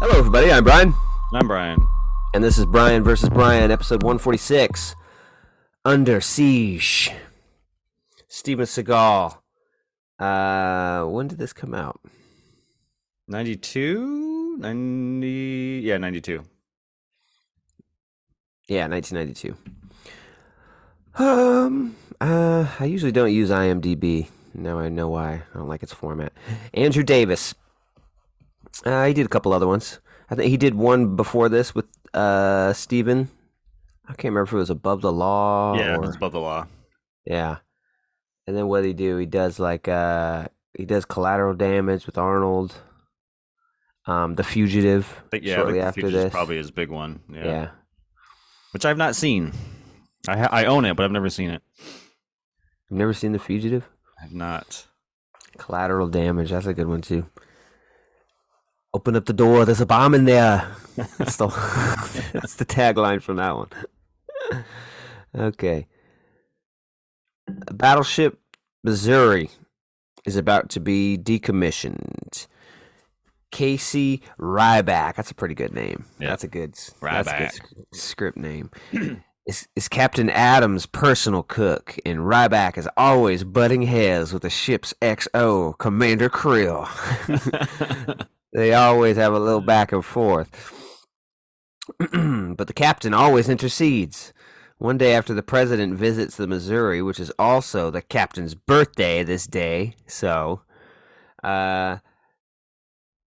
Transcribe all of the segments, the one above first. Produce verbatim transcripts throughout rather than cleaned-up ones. Hello, everybody. I'm Brian. I'm Brian. And this is Brian versus Brian, episode one forty-six, Under Siege. Steven Seagal. Uh, when did this come out? ninety-two? ninety Yeah, ninety-two. Yeah, nineteen ninety-two. Um, uh, I usually don't use IMDb. Now I know why. I don't like its format. Andrew Davis. Uh, he did a couple other ones. I think he did one before this with uh Steven. I can't remember if it was Above the Law. Yeah, or... it was Above the Law. Yeah. And then what did he do? He does like uh he does Collateral Damage with Arnold. Um, The Fugitive. But yeah, shortly after this. The Fugitive is probably his big one. Yeah. yeah. Which I've not seen. I ha- I own it, but I've never seen it. You've never seen The Fugitive? I've not. Collateral Damage. That's a good one too. Open up the door. There's a bomb in there. That's the, that's the tagline from that one. Okay. Battleship Missouri is about to be decommissioned. Casey Ryback. That's a pretty good name. Yep. That's a good, that's a good script name. is, is Captain Adams' personal cook, and Ryback is always butting heads with the ship's X O, Commander Krill. They always have a little back and forth. But the captain always intercedes. One day after the president visits the Missouri, which is also the captain's birthday this day, so uh,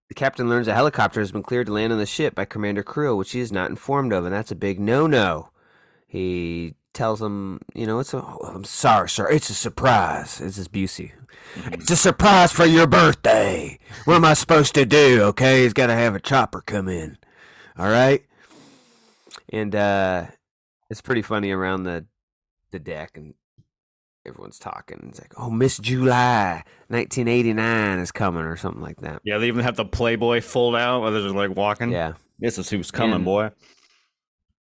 the captain learns a helicopter has been cleared to land on the ship by Commander Krill, which he is not informed of, and that's a big no-no. He tells him, you know, it's a, oh, I'm sorry, sir, it's a surprise. This is Busey. It's a surprise for your birthday. What am I supposed to do? Okay, he's got to have a chopper come in. All right? And uh, it's pretty funny around the the deck, and everyone's talking. It's like, oh, Miss July nineteen eighty-nine is coming or something like that. Yeah, they even have the Playboy fold out while they're just, like, walking. Yeah. This is who's coming, and, boy.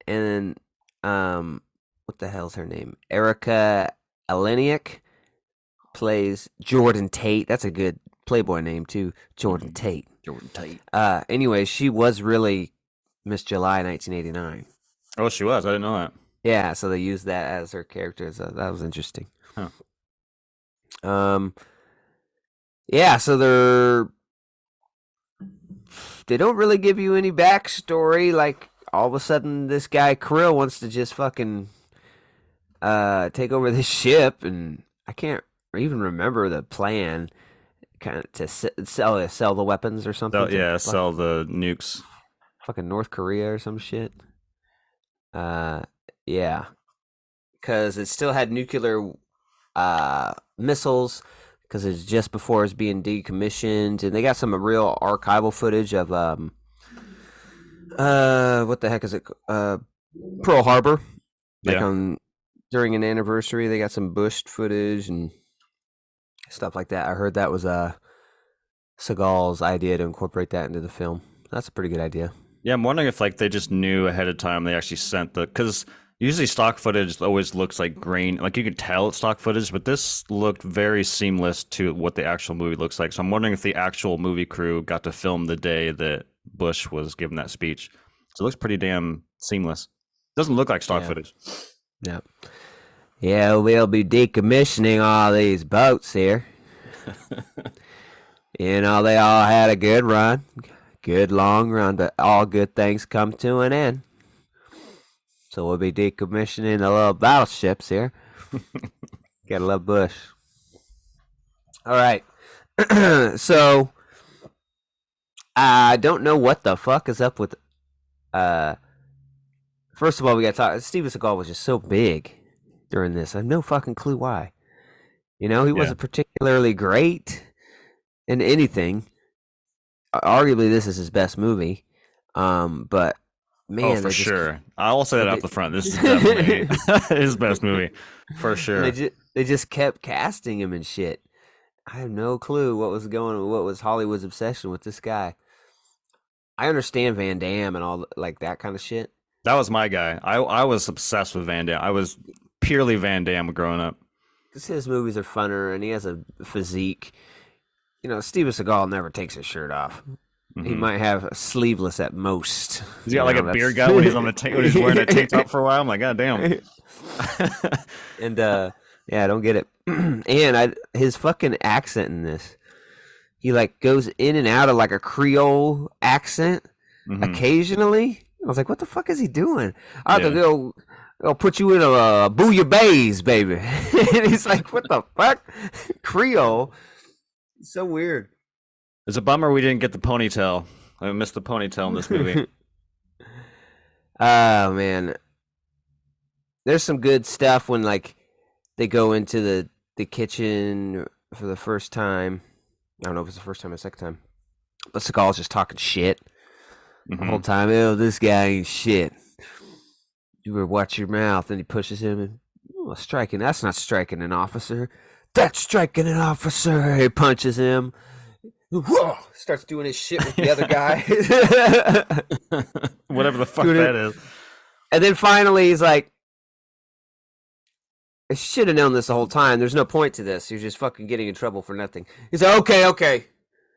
And then, um, what the hell's her name? Erica Eleniak. Plays Jordan Tate. That's a good Playboy name too. Jordan Tate. Jordan Tate. Uh, anyway, she was really Miss July nineteen eighty-nine. Oh, she was. I didn't know that. Yeah, so they used that as her character. So that was interesting. Huh. Um. Yeah, so they're they don't really give you any backstory. Like all of a sudden, this guy Krill wants to just fucking uh take over this ship, and I can't. Or even remember the plan, kind of to sell sell the weapons or something. Oh, yeah, sell the nukes. Fucking North Korea or some shit. Uh, yeah, because it still had nuclear uh missiles. Because it's just before it's being decommissioned, and they got some real archival footage of um uh what the heck is it uh Pearl Harbor. Like yeah. on during an anniversary, they got some Bush footage and. Stuff like that. I heard that was uh, Seagal's idea to incorporate that into the film. That's a pretty good idea. Yeah, I'm wondering if like they just knew ahead of time they actually sent the... Because usually stock footage always looks like grain. Like you could tell it's stock footage, but this looked very seamless to what the actual movie looks like. So I'm wondering if the actual movie crew got to film the day that Bush was giving that speech. So it looks pretty damn seamless. It doesn't look like stock yeah. footage. Yeah. Yeah, we'll be decommissioning all these boats here. You know, they all had a good run. Good long run, but all good things come to an end. So we'll be decommissioning the little battleships here. Gotta love Bush. All right. So, I don't know what the fuck is up with... Uh, first of all, we gotta talk... Steven Seagal was just so big. During this, I have no fucking clue why. You know, he yeah. wasn't particularly great in anything. Arguably, this is his best movie. Um, but man, oh, for sure, just, I'll say that off the front. This is definitely his best movie, for sure. They just, they just kept casting him and shit. I have no clue what was going on. What was Hollywood's obsession with this guy? I understand Van Damme and all like that kind of shit. That was my guy. I I was obsessed with Van Damme. I was. Purely Van Damme growing up. because his movies are funner, and he has a physique. You know, Steven Seagal never takes his shirt off. Mm-hmm. He might have a sleeveless at most. He's got you like know, a beer gut when he's on the tank, when he's wearing a tank top for a while. I'm like, God damn. And uh, yeah, I don't get it. And I, his fucking accent in this, he like goes in and out of like a Creole accent mm-hmm. occasionally. I was like, what the fuck is he doing? I yeah. have to go. I'll put you in a uh, bouillabaisse, baby. And he's like, what the fuck? Creole. It's so weird. It's a bummer we didn't get the ponytail. I missed the ponytail in this movie. Oh, man. There's some good stuff when, like, they go into the, the kitchen for the first time. I don't know if it's the first time or the second time. But Seagal's just talking shit mm-hmm. the whole time. Oh, this guy ain't shit. You better watch your mouth. And he pushes him. And, oh, striking. That's not striking an officer. That's striking an officer. He punches him. Whoa! Starts doing his shit with the other guy. Whatever the fuck doing that it. Is. And then finally he's like, I should have known this the whole time. There's no point to this. You're just fucking getting in trouble for nothing. He's like, okay, okay.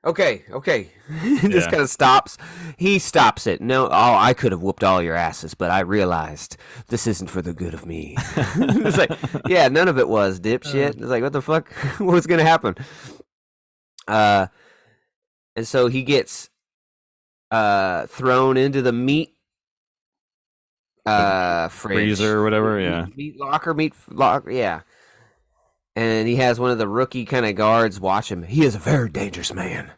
Okay, okay. He just yeah. kind of stops. He stops it. No, oh, I could have whooped all your asses, but I realized this isn't for the good of me. It's like, yeah, none of it was, dipshit. It's like, what the fuck? What was going to happen? Uh, and so he gets uh, thrown into the meat uh, fridge. Freezer or whatever, yeah. Meat locker, meat locker, yeah. And he has one of the rookie kind of guards watch him. He is a very dangerous man.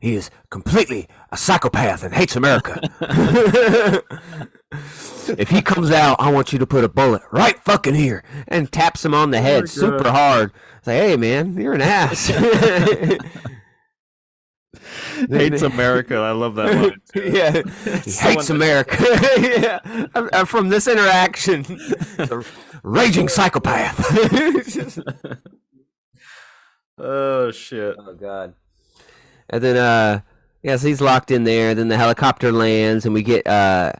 He is completely a psychopath and hates America. If he comes out, I want you to put a bullet right fucking here. And taps him on the head super hard. It's like, hey, man, you're an ass. Hates America. I love that line. Too. Yeah. He hates America. Yeah. I'm, I'm from this interaction. Raging psychopath. Oh shit! Oh god! And then, uh, yeah, so he's locked in there. Then the helicopter lands, and we get uh,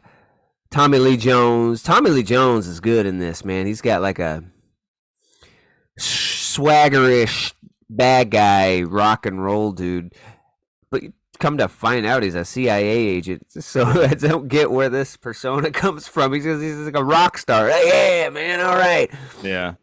Tommy Lee Jones. Tommy Lee Jones is good in this, man. He's got like a swaggerish bad guy, rock and roll dude. But come to find out, he's a C I A agent. So I don't get where this persona comes from. He's he's like a rock star. Hey, yeah, man. All right. Yeah.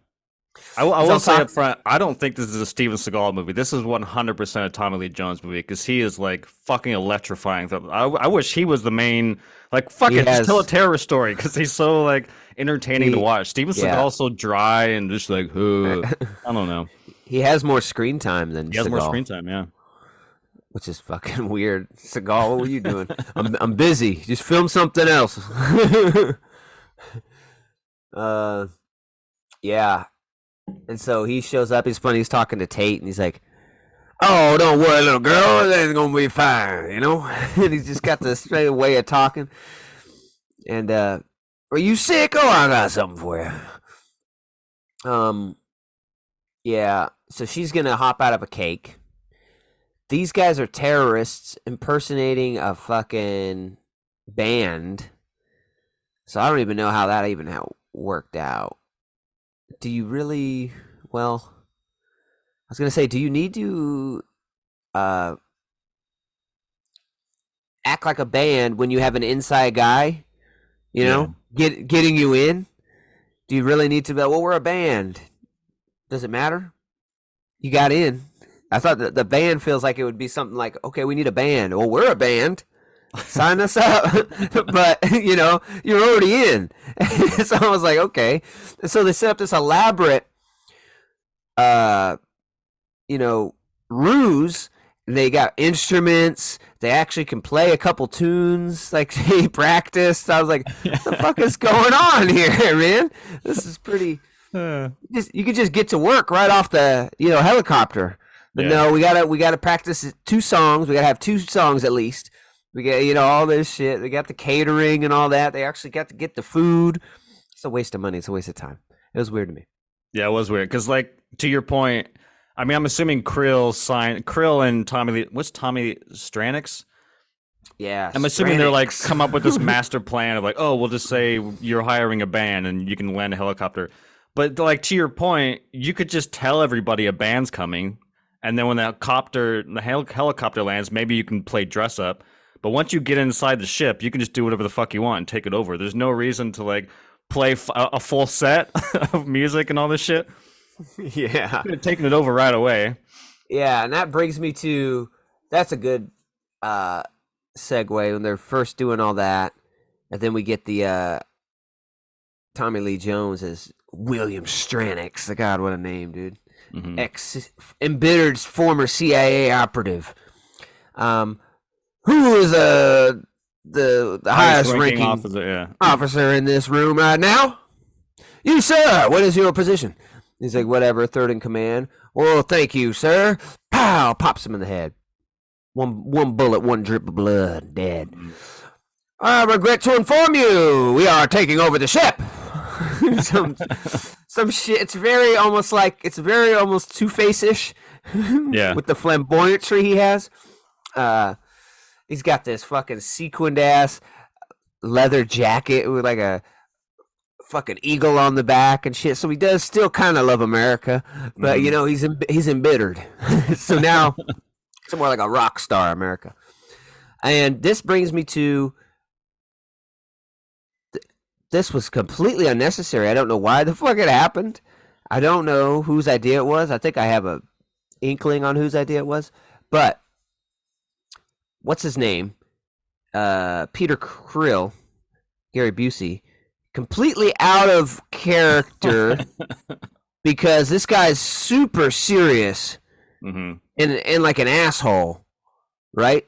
I, I will say up front, I don't think this is a Steven Seagal movie. This is one hundred percent a Tommy Lee Jones movie because he is like fucking electrifying. I, I wish he was the main. Like fuck it, just tell a terrorist story because he's so like entertaining he, to watch. Steven yeah. Seagal's so dry and just like, ugh. I don't know. He has more screen time than he has Seagal. More screen time. Yeah. Which is fucking weird. Seagal, what were you doing? I'm I'm busy. Just film something else. uh, yeah. And so he shows up. He's funny. He's talking to Tate, and he's like, "Oh, don't worry, little girl. It's gonna be fine, you know." And he's just got this straight way of talking. And uh, are you sick? Oh, I got something for you. Um, yeah. So she's gonna hop out of a cake. These guys are terrorists impersonating a fucking band. So I don't even know how that even worked out. Do you really... Well, I was going to say, do you need to uh, act like a band when you have an inside guy? You know, yeah. get getting you in? Do you really need to be like, well, we're a band. Does it matter? You got in. I thought that the band feels like it would be something like, okay, we need a band. Well, we're a band. Sign us up. But, you know, you're already in. So I was like, okay. And so they set up this elaborate, uh, you know, ruse. They got instruments. They actually can play a couple tunes. Like, they practiced. I was like, what the fuck is going on here, man? This is pretty... Uh, just, you could just get to work right off the, you know, helicopter. But yeah. no, we gotta we gotta practice two songs. We gotta have two songs at least. We get you know all this shit. They got the catering and all that. They actually got to get the food. It's a waste of money. It's a waste of time. It was weird to me. Yeah, it was weird because, like, to your point, I mean, I'm assuming Krill sign Krill and Tommy Lee, what's Tommy Strannix? Yeah, I'm assuming Strannix. They're like come up with this master plan of like, oh, we'll just say you're hiring a band and you can land a helicopter. But like, to your point, you could just tell everybody a band's coming, and then when that copter, the hel- helicopter lands, maybe you can play dress up. But once you get inside the ship, you can just do whatever the fuck you want and take it over. There's no reason to like play f- a full set of music and all this shit. Yeah, could have taken it over right away. Yeah, and that brings me to, that's a good uh, segue when they're first doing all that, and then we get the uh, Tommy Lee Jones as William Strannix. God, what a name, dude! Mm-hmm. Ex embittered former C I A operative, um, who is uh, the the highest, highest ranking, ranking officer, yeah. officer in this room right now. You, sir, what is your position? He's like, whatever, third in command. Well, thank you, sir. Pow! Pops him in the head. One one bullet, one drip of blood. Dead. I regret to inform you, we are taking over the ship. some some shit. It's very almost like, it's very almost Two-Face-ish. Yeah. With the flamboyantry he has. Uh, he's got this fucking sequined-ass leather jacket with like a fucking eagle on the back and shit, so he does still kind of love America, but mm-hmm. you know, he's em- he's embittered. So now it's more like a rock star America. And this brings me to th- this was completely unnecessary. I don't know why the fuck it happened. I don't know whose idea it was. I think I have a inkling on whose idea it was, but what's his name, uh Peter Krill, Gary Busey, completely out of character because this guy's super serious mm-hmm. and and like an asshole, right?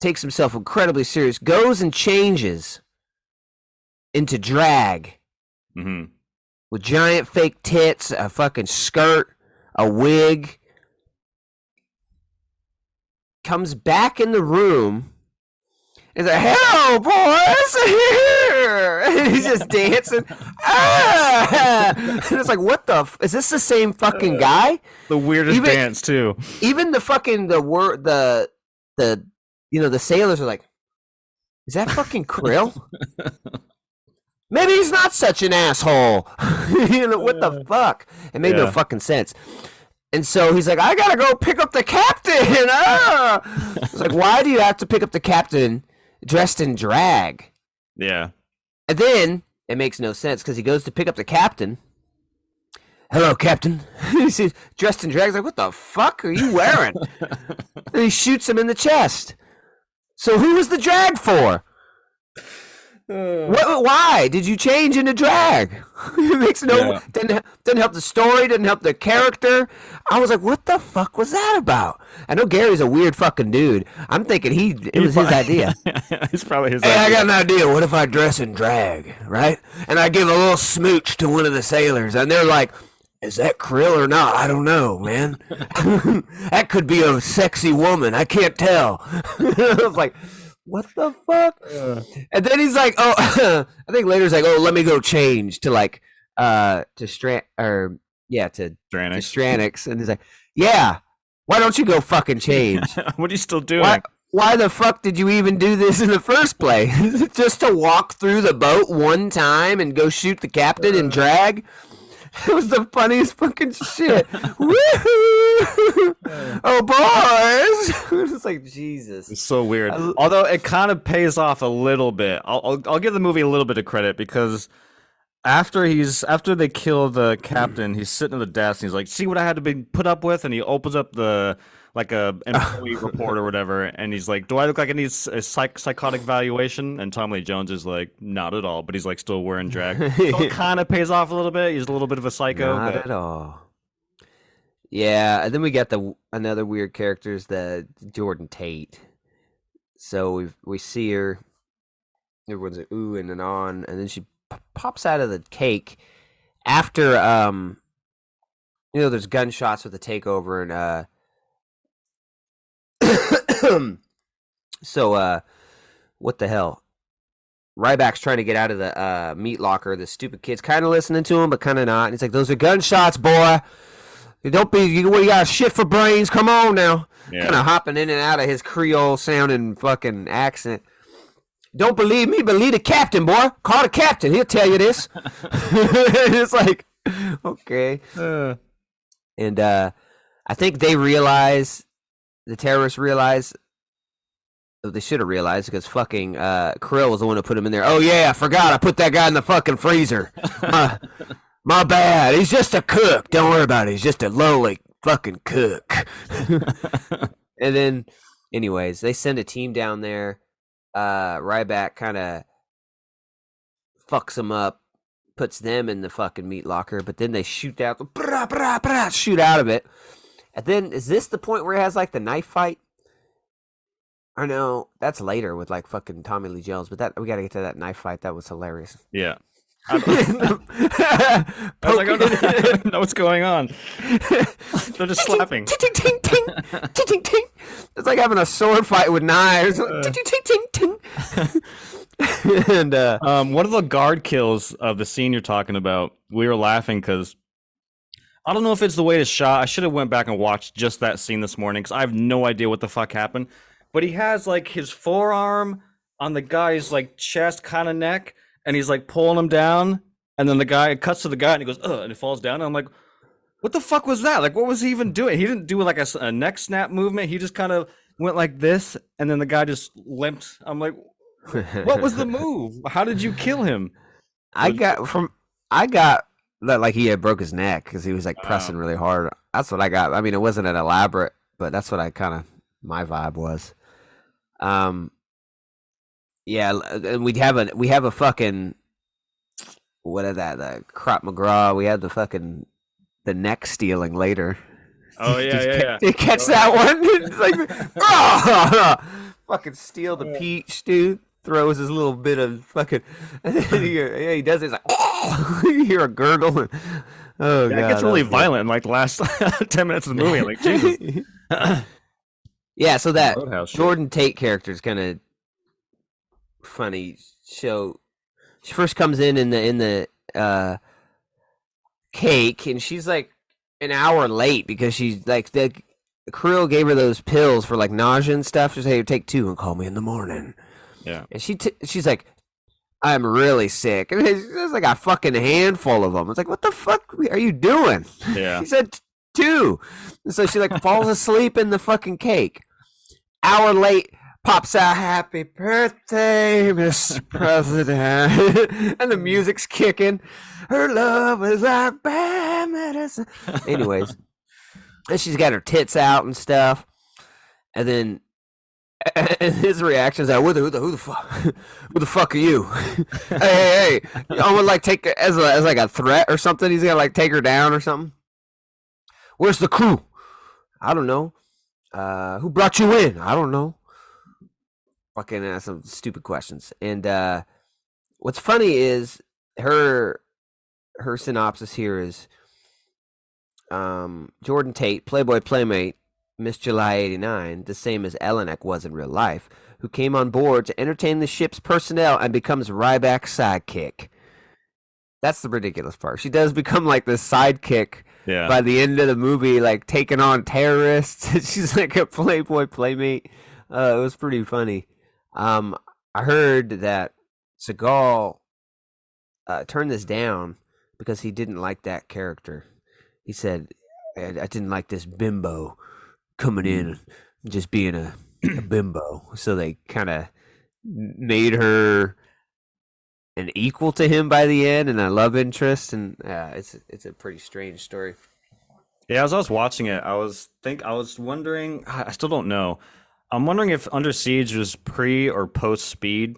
Takes himself incredibly serious, goes and changes into drag mm-hmm. with giant fake tits, a fucking skirt, a wig. Comes back in the room. He's like, hello, boys! Here! He's just dancing. Ah! And it's like, what the... F- is this the same fucking guy? The weirdest even, dance, too. Even the fucking... The, wor- the... The... You know, the sailors are like, is that fucking Krill? Maybe he's not such an asshole. You know, what the fuck? It made yeah. no fucking sense. And so he's like, I gotta go pick up the captain! Ah! It's like, why do you have to pick up the captain... dressed in drag? Yeah. And then it makes no sense because he goes to pick up the captain. Hello, captain. He sees dressed in drag. He's like, what the fuck are you wearing? And he shoots him in the chest. So who was the drag for? Uh, what, why did you change into drag? It makes no yeah. didn't didn't help the story, didn't help the character. I was like, what the fuck was that about? I know Gary's a weird fucking dude. I'm thinking he it was his idea. It's probably his hey, idea. I got an idea. What if I dress in drag, right? And I give a little smooch to one of the sailors, and they're like, is that Krill or not? I don't know, man. That could be a sexy woman. I can't tell. I was like, what the fuck? Uh, and then he's like, oh, I think later he's like, oh, let me go change to like, uh, to Stran, or yeah, to Strannix. to Strannix. And he's like, yeah, why don't you go fucking change? What are you still doing? Why, why the fuck did you even do this in the first place? Just to walk through the boat one time and go shoot the captain uh, and drag? It was the funniest fucking shit. Woohoo! Oh, boys! It's like, Jesus. It's so weird. I, Although it kind of pays off a little bit. I'll, I'll I'll give the movie a little bit of credit because after he's after they kill the captain, he's sitting at the desk and he's like, "See what I had to be put up with?" And he opens up the like a employee report or whatever, and he's like, "Do I look like I need a psych- psychotic valuation?" And Tommy Lee Jones is like, "Not at all," but he's like still wearing drag. So it kind of pays off a little bit. He's a little bit of a psycho. Not but... at all. Yeah, and then we got the another weird character is the Jordan Tate. So we we see her. Everyone's like, ooh and an on, and then she p- pops out of the cake after um, you know, there's gunshots with the takeover and uh. So, uh, what the hell? Ryback's trying to get out of the uh, meat locker. The stupid kid's kind of listening to him, but kind of not. And he's like, "Those are gunshots, boy. Don't be. You, you got shit for brains. Come on now." Yeah. Kind of hopping in and out of his Creole sounding fucking accent. Don't believe me, believe the captain, boy. Call the captain. He'll tell you this. It's like, okay. Uh. And uh, I think they realize, the terrorists realize, they should have realized because fucking uh, Krill was the one who put him in there. Oh, yeah, I forgot. I put that guy in the fucking freezer. My, my bad. He's just a cook. Don't worry about it. He's just a lowly fucking cook. And then, anyways, they send a team down there. Uh, Ryback kind of fucks them up, puts them in the fucking meat locker, but then they shoot out, brah, brah, brah, shoot out of it. And then, is this the point where it has like the knife fight? Or no, that's later with like fucking Tommy Lee Jones, but that we gotta get to that knife fight. That was hilarious. Yeah. I, I was like, oh, no, I don't know what's going on. They're just slapping. It's like having a sword fight with knives. And uh, um, one of the guard kills of the scene you're talking about, we were laughing because I don't know if it's the way it's shot. I should have went back and watched just that scene this morning because I have no idea what the fuck happened. But he has like his forearm on the guy's like chest kind of neck. And he's like pulling him down, and then the guy cuts to the guy, and he goes, "Ugh," and it falls down. And I'm like, "What the fuck was that? Like, what was he even doing? He didn't do like a, a neck snap movement. He just kind of went like this, and then the guy just limped." I'm like, "What was the move? How did you kill him?" I got from I got that like he had broke his neck because he was like wow. pressing really hard. That's what I got. I mean, it wasn't an elaborate, but that's what I kind of my vibe was. Um. Yeah, and we'd have a we have a fucking what is that? The Crop McGraw. We had the fucking the neck stealing later. Oh yeah, yeah, ca- yeah. Catch oh, that yeah. one. It's like, oh, fucking steal the peach, dude. Throws his little bit of fucking. And then he, yeah, he does it. It's like, oh, you hear a gurgle. And, oh yeah, god, it gets really violent. In, like the last ten minutes of the movie, like Jesus. Yeah, so that Roadhouse, Jordan shit. Tate character is kind of. Funny show. She first comes in in the in the uh cake, and she's like an hour late because she's like the Krill gave her those pills for like nausea and stuff. She's like, "Hey, take two and call me in the morning." Yeah, and she t- she's like, "I'm really sick," and there's like a fucking handful of them. It's like, what the fuck are you doing? Yeah, she said two, and so she like falls asleep in the fucking cake. Hour late. Pops out, "Happy birthday, Mister President." And the music's kicking. Her love is like bad medicine. Anyways, and she's got her tits out and stuff. And then and his reaction is like, who the, who the, who the fuck? Who the fuck are you? hey, hey, hey. I would like take her as, a, as like a threat or something. He's going to like take her down or something. "Where's the crew?" "I don't know." Uh, "who brought you in?" "I don't know." Fucking ask some stupid questions. And uh, what's funny is her her synopsis here is um, Jordan Tate, Playboy Playmate, Miss July eighty-nine, the same as Eleniak was in real life, who came on board to entertain the ship's personnel and becomes Ryback's sidekick. That's the ridiculous part. She does become like this sidekick. Yeah. By the end of the movie, like taking on terrorists. She's like a Playboy Playmate. Uh, it was pretty funny. Um, I heard that Seagal uh, turned this down because he didn't like that character. He said, I, I didn't like this bimbo coming in and just being a, a bimbo. So they kind of made her an equal to him by the end and a love interest. And uh, it's, it's a pretty strange story. Yeah, as I was watching it, I was think I was wondering, I still don't know. I'm wondering if Under Siege was pre or post Speed,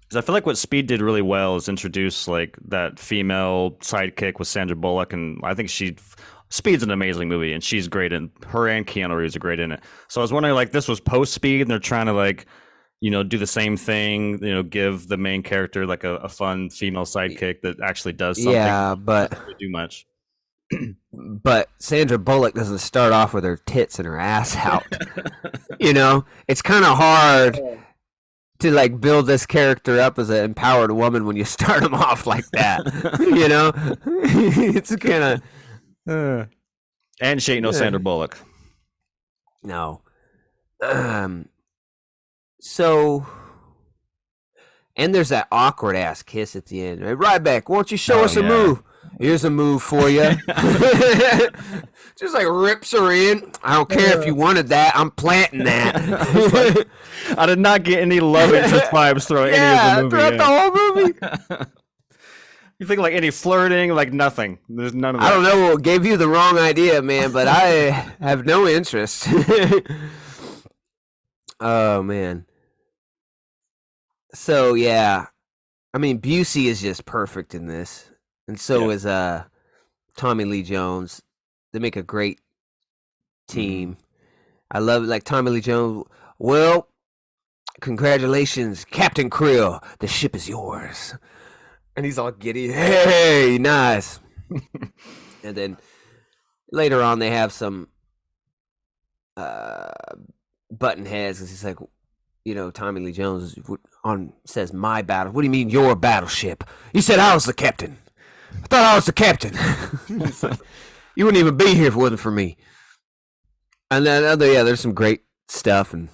because I feel like what Speed did really well is introduce like that female sidekick with Sandra Bullock, and I think she Speed's an amazing movie, and she's great in her, and Keanu Reeves are great in it. So I was wondering like this was post Speed, and they're trying to like, you know, do the same thing, you know, give the main character like a, a fun female sidekick that actually does something. Yeah, but doesn't really do much. But Sandra Bullock doesn't start off with her tits and her ass out. You know, it's kind of hard to like build this character up as an empowered woman when you start them off like that. You know, it's kind of. Uh, and she ain't no Sandra Bullock. No. Um. So, And there's that awkward ass kiss at the end. Hey, Ryback, why don't you show oh, us a yeah. move? Here's a move for you. Just like rips her in. I don't care if you wanted that. I'm planting that. Like, I did not get any love interest vibes throughout yeah, any of the movie. Yeah, throughout the whole movie. You think like any flirting, like nothing. There's none of that. I don't know. It gave you the wrong idea, man, but I have no interest. Oh, man. So, yeah. I mean, Busey is just perfect in this. And so yeah. is uh, Tommy Lee Jones. They make a great team. I love it. Like Tommy Lee Jones. Well, congratulations, Captain Krill. The ship is yours. And he's all giddy. Hey, nice. And then later on, they have some uh, button heads. Because he's like, you know, Tommy Lee Jones on says, my battle. What do you mean your battleship? He said, I was the captain. I thought I was the captain. You wouldn't even be here if it wasn't for me. And then other, yeah, there's some great stuff. And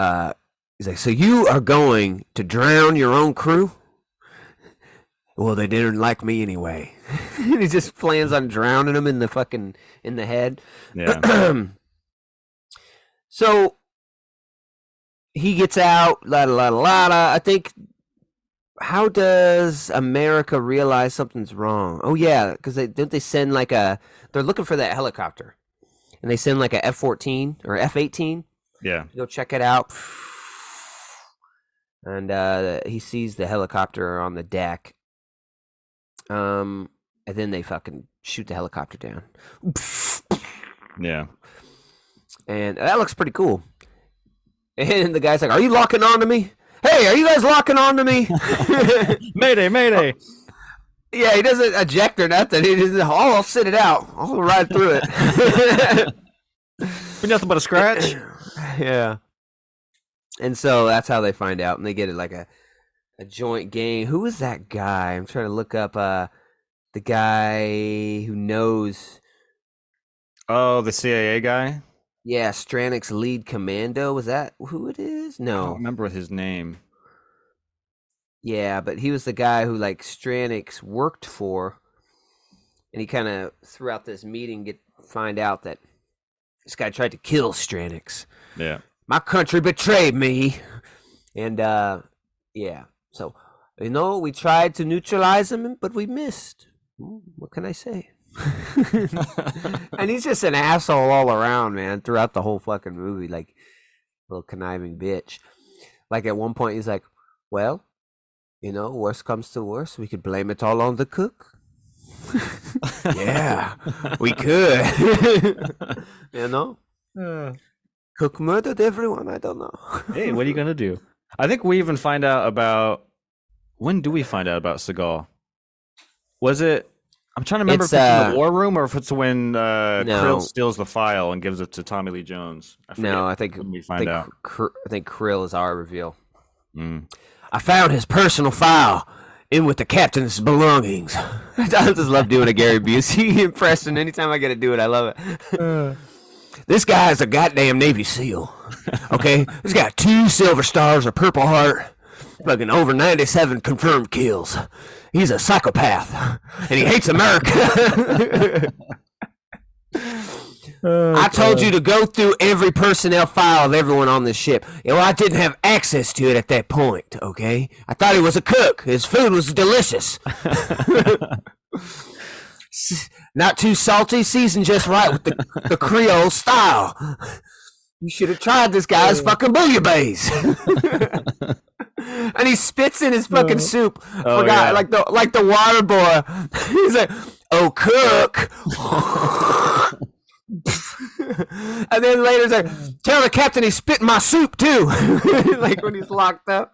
uh, he's like, so you are going to drown your own crew? Well, they didn't like me anyway. He just plans on drowning them in the fucking, in the head. Yeah. So he gets out, la la la la. I think. How does America realize something's wrong? Oh, yeah, because they don't they send like a – they're looking for that helicopter, and they send like a F fourteen or F eighteen. Yeah. Go check it out. And uh, he sees the helicopter on the deck, um, and then they fucking shoot the helicopter down. Yeah. And that looks pretty cool. And the guy's like, are you locking on to me? Hey, are you guys locking on to me? Mayday, mayday. Yeah, he doesn't eject or nothing. He just, oh, I'll sit it out. I'll ride through it. Nothing but a scratch. Yeah. And so that's how they find out. And they get it like a, a joint game. Who is that guy? I'm trying to look up uh, the guy who knows. Oh, the C I A guy? Yeah, Strannix lead commando. Was that who it is? No. I don't remember his name. Yeah, but he was the guy who, like, Strannix worked for. And he kind of, throughout this meeting, get find out that this guy tried to kill Strannix. Yeah. My country betrayed me. And, uh, yeah. So, you know, we tried to neutralize him, but we missed. What can I say? And he's just an asshole all around, man, throughout the whole fucking movie. Like, little conniving bitch. Like, at one point he's like, well, you know, worst comes to worst, we could blame it all on the cook. Yeah, we could. You know, uh, cook murdered everyone. I don't know. Hey, what are you gonna do? I think we even find out about when do we find out about Seagal? Was it I'm trying to remember it's, if it's uh, in the war room or if it's when uh, no. Krill steals the file and gives it to Tommy Lee Jones. I no, I think, we find think, out. Kr- I think Krill is our reveal. Mm. I found his personal file in with the captain's belongings. I just love doing a Gary Busey impression. Anytime I get to do it, I love it. Uh. This guy is a goddamn Navy SEAL. Okay? He's got two silver stars, a purple heart, fucking over ninety-seven confirmed kills. He's a psychopath, and he hates America. Oh, I told God. you to go through every personnel file of everyone on this ship. Well, I didn't have access to it at that point, okay? I thought he was a cook. His food was delicious. Not too salty, seasoned just right with the, the Creole style. You should have tried this guy's oh. fucking bouillabaisse. And he spits in his fucking soup. Oh, Forgot, yeah. like the like the water boy. He's like, oh, cook. And then later he's like, tell the captain he spit in my soup, too. Like when he's locked up.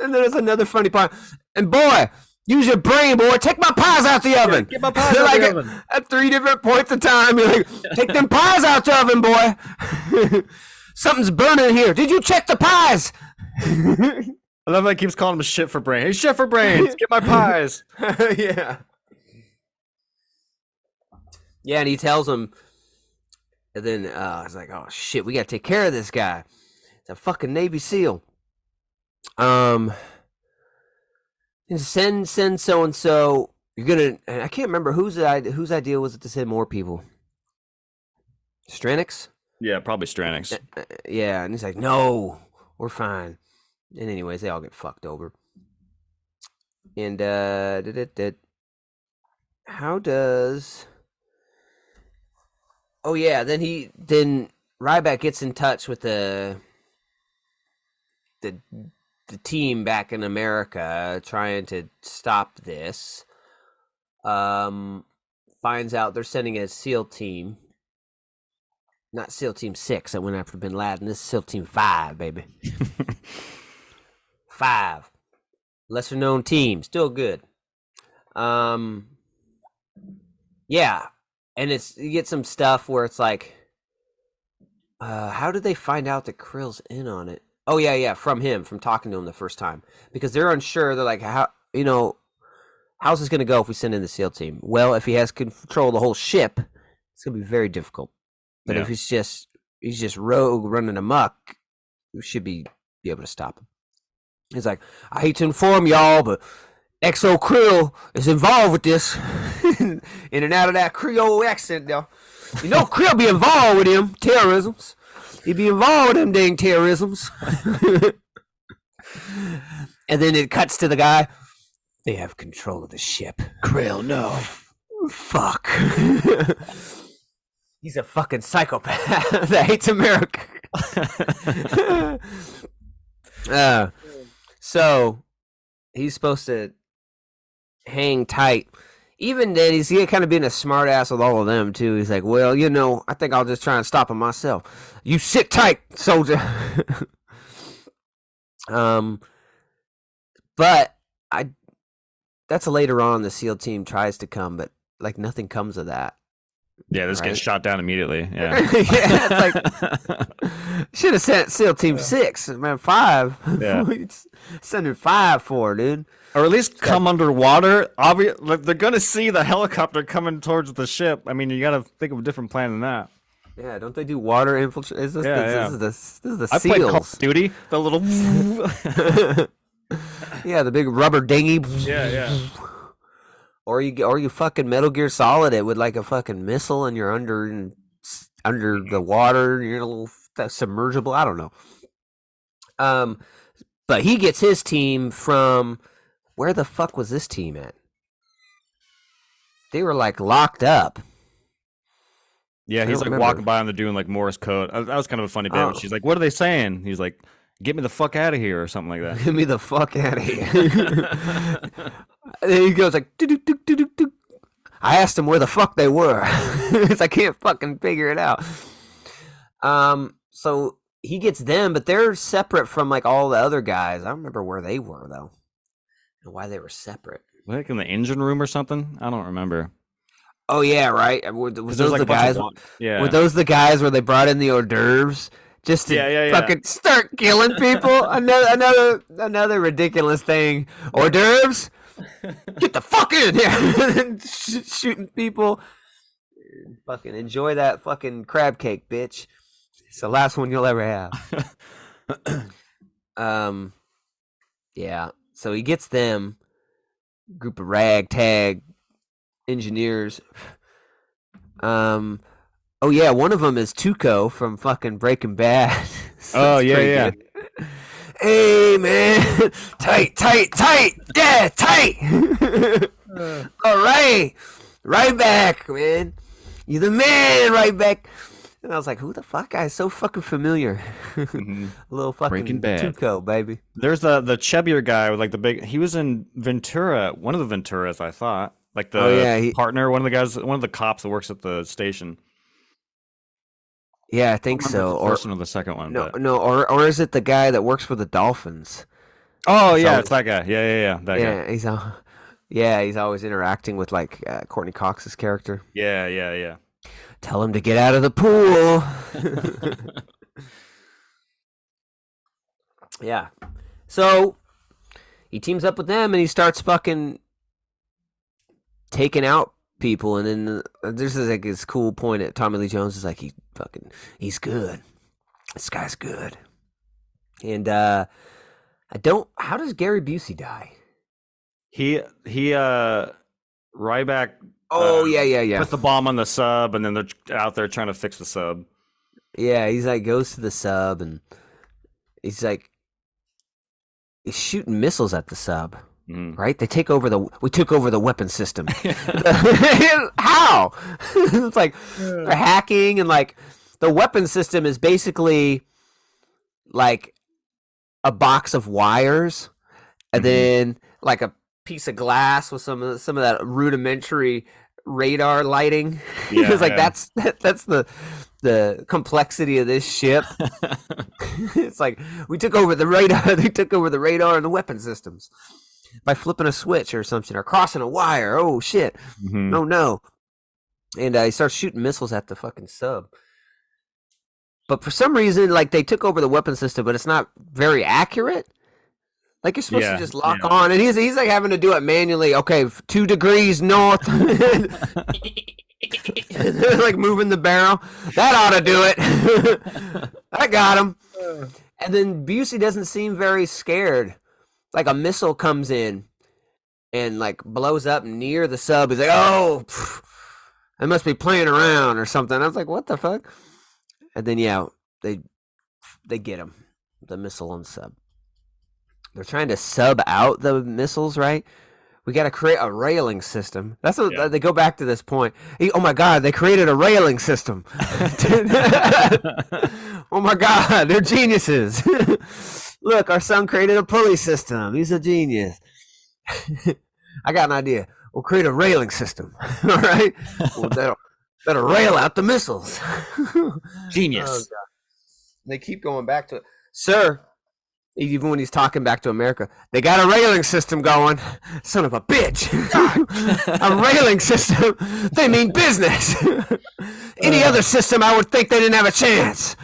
And there's another funny part. And boy, use your brain, boy. Take my pies out the oven. Yeah, get my pies out like the at, oven. At three different points of time, you're like, take them pies out the oven, boy. Something's burning here. Did you check the pies? I love how he keeps calling him shit for brain. Hey, shit for brains. Get my pies. Yeah. Yeah, and he tells him. And then uh, I was like, oh, shit, we got to take care of this guy. It's a fucking Navy SEAL. um, send send so and so. You're gonna. I can't remember whose whose idea was it to send more people. Strannix. Yeah, probably Strannix. Yeah, and he's like, "No, we're fine." And anyways, they all get fucked over. And uh, did it did. How does? Oh yeah, then he then Ryback gets in touch with the the the team back in America trying to stop this. Um, finds out they're sending a SEAL team. Not SEAL Team Six that went after Bin Laden. This is SEAL Team Five, baby. Five. Lesser known team. Still good. Um Yeah. And it's you get some stuff where it's like uh how did they find out that Krill's in on it? Oh yeah, yeah, from him, from talking to him the first time. Because they're unsure, they're like, how you know, how's this gonna go if we send in the SEAL team? Well, if he has control of the whole ship, it's gonna be very difficult. But yeah. if he's just he's just rogue running amok, we should be, be able to stop him. He's like, I hate to inform y'all, but X O Krill is involved with this. In and out of that Creole accent, though. You know Krill be involved with them terrorisms. He be involved with them dang terrorisms. And then it cuts to the guy. They have control of the ship. Krill, no. Fuck. He's a fucking psychopath that hates America. uh, so he's supposed to hang tight. Even then, he's kind of being a smart ass with all of them, too. He's like, well, you know, I think I'll just try and stop him myself. You sit tight, soldier. um, But I. that's later on the SEAL team tries to come, but like nothing comes of that. Yeah, this right? gets shot down immediately. Yeah, yeah it's like should have sent SEAL Team yeah. Six, man, five. Yeah, sending five for dude, or at least come yeah. underwater. Obviously, like, they're gonna see the helicopter coming towards the ship. I mean, you gotta think of a different plan than that. Yeah, don't they do water infiltration? Is this, yeah, this, yeah. this is this, this is the I SEALs. I played Call of Duty. The little. Yeah, the big rubber dinghy. Yeah, yeah. Or you, or you fucking Metal Gear Solid it with like a fucking missile, and you're under and under the water, and you're in a little submersible. I don't know. Um, but he gets his team from where the fuck was this team at? They were like locked up. Yeah, he's like remember. walking by and they're doing like Morse code. That was kind of a funny bit. Oh. She's like, "What are they saying?" He's like, "Get me the fuck out of here," or something like that. Get me the fuck out of here. And he goes like, doo, doo, doo, doo, doo, doo. I asked him where the fuck they were. I can't fucking figure it out. Um, so he gets them, but they're separate from like all the other guys. I don't remember where they were though, and why they were separate. Like in the engine room or something. I don't remember. Oh yeah, right. Were, was those like the guys? Yeah. Were those the guys where they brought in the hors d'oeuvres? Just to yeah, yeah, yeah. fucking start killing people. another, another, another ridiculous thing. Hors d'oeuvres. Get the fuck in here! Sh- shooting people. Fucking enjoy that fucking crab cake, bitch. It's the last one you'll ever have. um, yeah. So he gets them, group of ragtag engineers. Um, oh yeah, one of them is Tuco from fucking Breaking Bad. So oh yeah, yeah. Good. Hey man, tight, tight, tight, yeah, tight. uh, All right, right back, man. You're the man, right back. And I was like, who the fuck? Guy is so fucking familiar. Mm-hmm. A little fucking Tuco, baby. There's the the chubbier guy with like the big. He was in Ventura, one of the Venturas, I thought. Like the oh, yeah, he, partner, one of the guys, one of the cops that works at the station. Yeah, I think I so. The or, first one or the second one. No, but. no, or or is it the guy that works for the Dolphins? Oh yeah, so, it's that guy. Yeah, yeah, yeah, that yeah, guy. He's all, yeah, he's always interacting with like uh, Courtney Cox's character. Yeah, yeah, yeah. Tell him to get out of the pool. Yeah, so he teams up with them and he starts fucking taking out people, and then uh, there's like this cool point at Tommy Lee Jones is like he fucking he's good. This guy's good. And uh I don't. How does Gary Busey die? He he. Uh, Ryback. Oh uh, yeah, yeah, yeah. Puts the bomb on the sub, and then they're out there trying to fix the sub. Yeah, he's like goes to the sub, and he's like he's shooting missiles at the sub. Mm. Right? They take over the. We took over the weapon system. How? It's like they're hacking, and like the weapon system is basically like a box of wires, and mm-hmm. then like a piece of glass with some of some of that rudimentary radar lighting. Yeah, it's like yeah. that's that, that's the the complexity of this ship. It's like we took over the radar. They took over the radar and the weapon systems. By flipping a switch or something, or crossing a wire. Oh shit! Mm-hmm. No, no. And uh, he starts shooting missiles at the fucking sub. But for some reason, like they took over the weapon system, but it's not very accurate. Like you're supposed yeah, to just lock yeah. on, and he's he's like having to do it manually. Okay, two degrees north. Like moving the barrel. That ought to do it. I got him. And then Busey doesn't seem very scared. Like a missile comes in and like blows up near the sub. He's like, oh, pff, I must be playing around or something. I was like, what the fuck? And then, yeah, they they get him. The missile on sub. They're trying to sub out the missiles, right? We got to create a railing system. That's what yeah. they go back to this point. He, oh, my God, they created a railing system. Oh, my God, they're geniuses. Look, our son created a pulley system. He's a genius. I got an idea. We'll create a railing system. All right? Well, that'll, that'll rail out the missiles. Genius. Oh, God. They keep going back to it. Sir, even when he's talking back to America, they got a railing system going. Son of a bitch. A railing system. They mean business. Any uh, other system, I would think they didn't have a chance.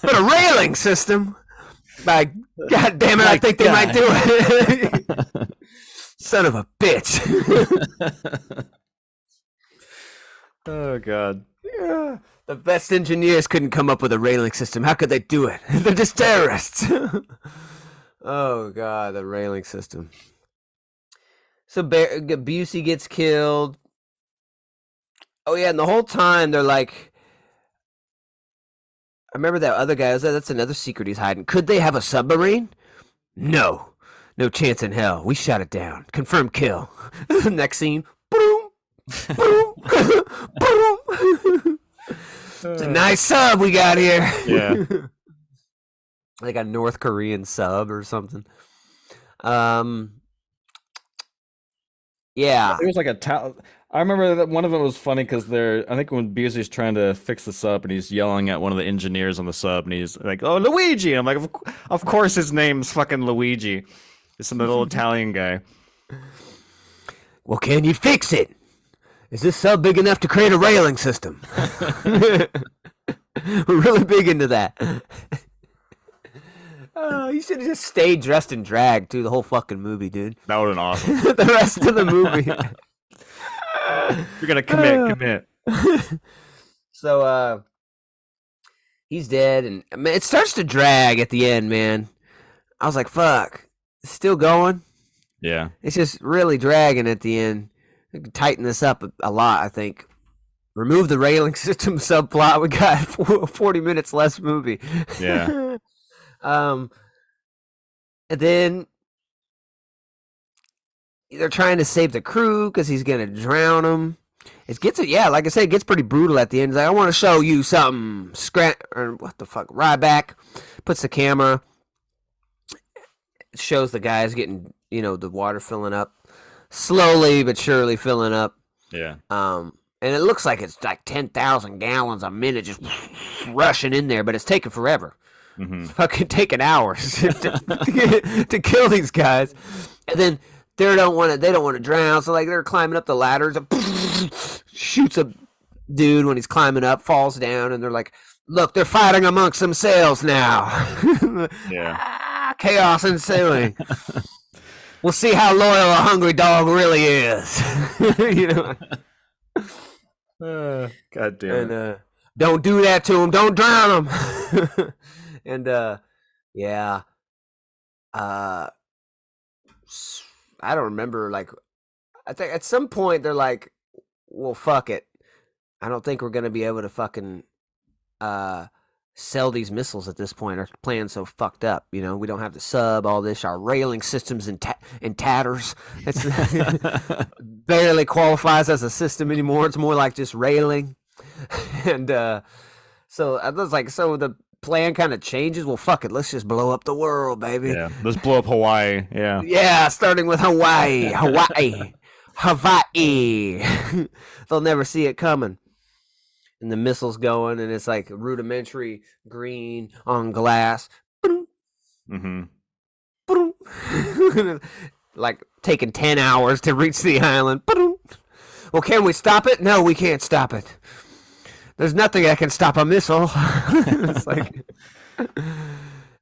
But a railing system? By God damn it, like I think they God. might do it. Son of a bitch. Oh, God. Yeah. The best engineers couldn't come up with a railing system. How could they do it? They're just terrorists. Oh, God, the railing system. So Bear- Busey gets killed. Oh, yeah, and the whole time they're like... I remember that other guy. I was like, that's another secret he's hiding. Could they have a submarine? No. No chance in hell. We shot it down. Confirmed kill. Next scene. Boom. Boom. Boom. It's a nice sub we got here. Yeah. Like a North Korean sub or something. Um. Yeah. It was like a towel. I remember that one of them was funny because they're, I think when Busey's trying to fix this up and he's yelling at one of the engineers on the sub and he's like, oh, Luigi. And I'm like, of, of course his name's fucking Luigi. It's some little Italian guy. Well, can you fix it? Is this sub big enough to create a railing system? We're really big into that. Oh, you should have just stayed dressed in drag through the whole fucking movie, dude. That would have been awesome. The rest of the movie. You're gonna commit, commit. So uh he's dead, and I mean, it starts to drag at the end, man. I was like, fuck, it's still going. Yeah. It's just really dragging at the end. We can tighten this up a, a lot, I think. Remove the railing system subplot. We got forty minutes less movie. Yeah. um and then they're trying to save the crew because he's gonna drown them. It gets it, yeah. Like I said, it gets pretty brutal at the end. He's like, I want to show you something. Scrat or what the fuck? Ryback puts the camera, shows the guys getting, you know, the water filling up, slowly but surely filling up. Yeah. Um, and it looks like it's like ten thousand gallons a minute just rushing in there, but it's taking forever. Mm-hmm. It's fucking taking hours to, to, to kill these guys, and then. They don't want to. They don't want to drown. So like they're climbing up the ladders. Shoots a dude when he's climbing up, falls down, and they're like, "Look, they're fighting amongst themselves now." Yeah. Ah, chaos ensuing. We'll see how loyal a hungry dog really is. You know. Uh, God damn. And uh, don't do that to him. Don't drown him. And uh, yeah. uh, I don't remember. Like, I think at some point they're like, well, fuck it. I don't think we're going to be able to fucking uh, sell these missiles at this point. Our plan's so fucked up. You know, we don't have the sub, all this. Our railing system's in, ta- in tatters. It's barely qualifies as a system anymore. It's more like just railing. And uh, so I was like, so the plan kind of changes. Well, fuck it. Let's just blow up the world, baby. Yeah, let's blow up Hawaii. Yeah. Yeah, starting with Hawaii. Hawaii. Hawaii. They'll never see it coming. And the missile's going, and it's like rudimentary green on glass. Mm-hmm. Like taking ten hours to reach the island. Well, can we stop it? No, we can't stop it. There's nothing that can stop a missile. It's like, and,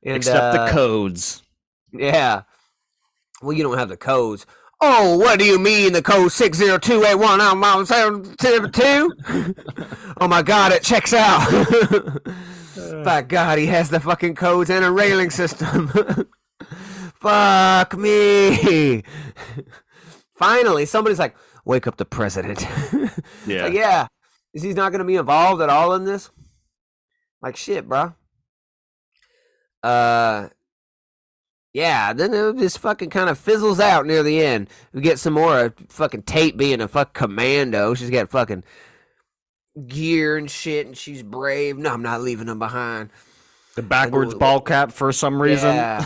except uh, the codes. Yeah. Well, you don't have the codes. Oh, what do you mean the code six zero two eight one nine seven two? Oh my God, it checks out. By God, he has the fucking codes and a railing system. Fuck me. Finally, somebody's like, wake up the president. Yeah. Like, yeah. Is he not going to be involved at all in this? Like, shit, bro. Uh... Yeah, then it just fucking kind of fizzles out near the end. We get some more of fucking Tate being a fuck commando. She's got fucking gear and shit, and she's brave. No, I'm not leaving them behind. The backwards like, ball cap for some reason. Yeah,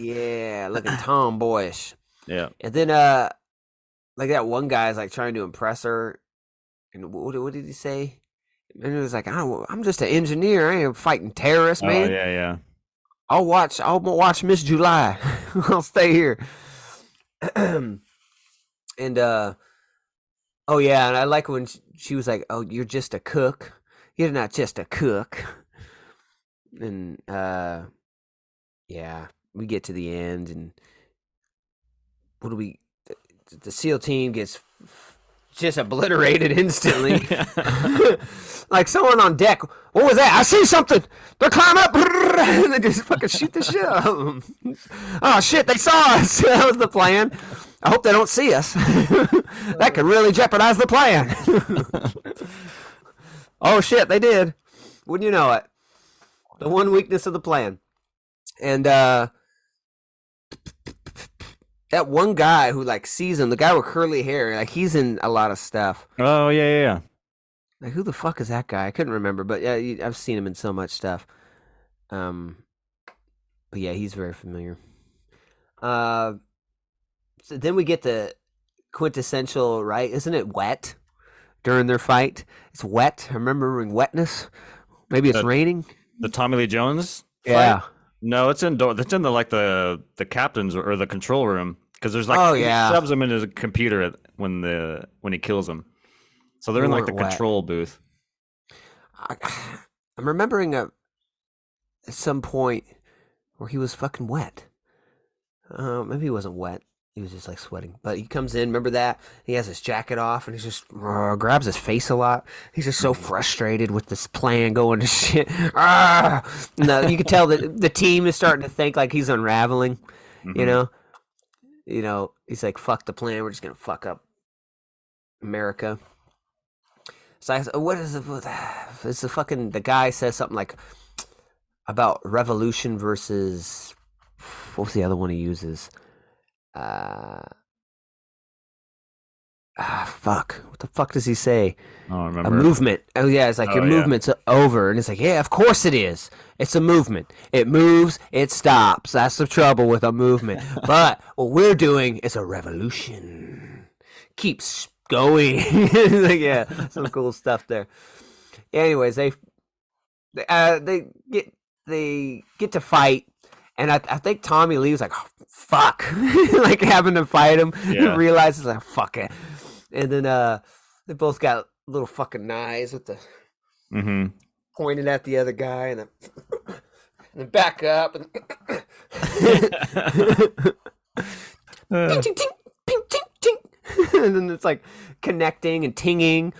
yeah, looking tomboyish. Yeah. And then, uh, like that one guy's like trying to impress her. And what, what did he say? And it was like, oh, I'm just an engineer. I ain't fighting terrorists, man. Oh, yeah, yeah. I'll watch. I'll watch Miss July. I'll stay here. And uh, oh yeah, and I like when she was like, "Oh, you're just a cook. You're not just a cook." And uh, yeah, we get to the end, and what do we? The, the SEAL team gets just obliterated instantly. Like someone on deck. What was that? I see something. They're climbing up. And they just fucking shoot the shit out of them. Oh shit, they saw us. That was the plan. I hope they don't see us. That could really jeopardize the plan. Oh shit, they did. Wouldn't you know it? The one weakness of the plan. And uh that one guy who like sees him, the guy with curly hair, like he's in a lot of stuff. Oh yeah, yeah, yeah. Like who the fuck is that guy? I couldn't remember, but yeah, I've seen him in so much stuff. Um, but yeah, he's very familiar. Uh, so then we get the quintessential, right? Isn't it wet during their fight? It's wet. Remembering wetness. Maybe it's the, raining. The Tommy Lee Jones fight? Yeah. No, it's in that's in the like the the captain's or the control room because there's like oh, yeah. he shoves him into the computer when the when he kills him. So they're we in like the wet. Control booth. I, I'm remembering a. At some point where he was fucking wet. Uh, maybe he wasn't wet. He was just like sweating. But he comes in, remember that? He has his jacket off and he just uh, grabs his face a lot. He's just so frustrated with this plan going to shit. Uh, no, you can tell that the team is starting to think like he's unraveling. Mm-hmm. You know? You know, he's like, fuck the plan. We're just going to fuck up America. So I said, what is it? It's the fucking, the guy says something like, about revolution versus what's the other one he uses? Uh, ah, fuck. What the fuck does he say? Oh, I remember. A movement. Oh yeah, it's like oh, your yeah. movement's over, and it's like yeah, of course it is. It's a movement. It moves. It stops. That's the trouble with a movement. But what we're doing is a revolution. Keeps going. Like, yeah, some cool stuff there. Anyways, they uh, they get. They get to fight, and I, I think Tommy Lee was like, oh, fuck, like having to fight him. Yeah. He realizes, like, fuck it. And then uh, they both got little fucking knives with the mm-hmm. pointing at the other guy, and then, and then back up. And uh. ting, ting, ting, ting, ting. And then it's like connecting and tinging.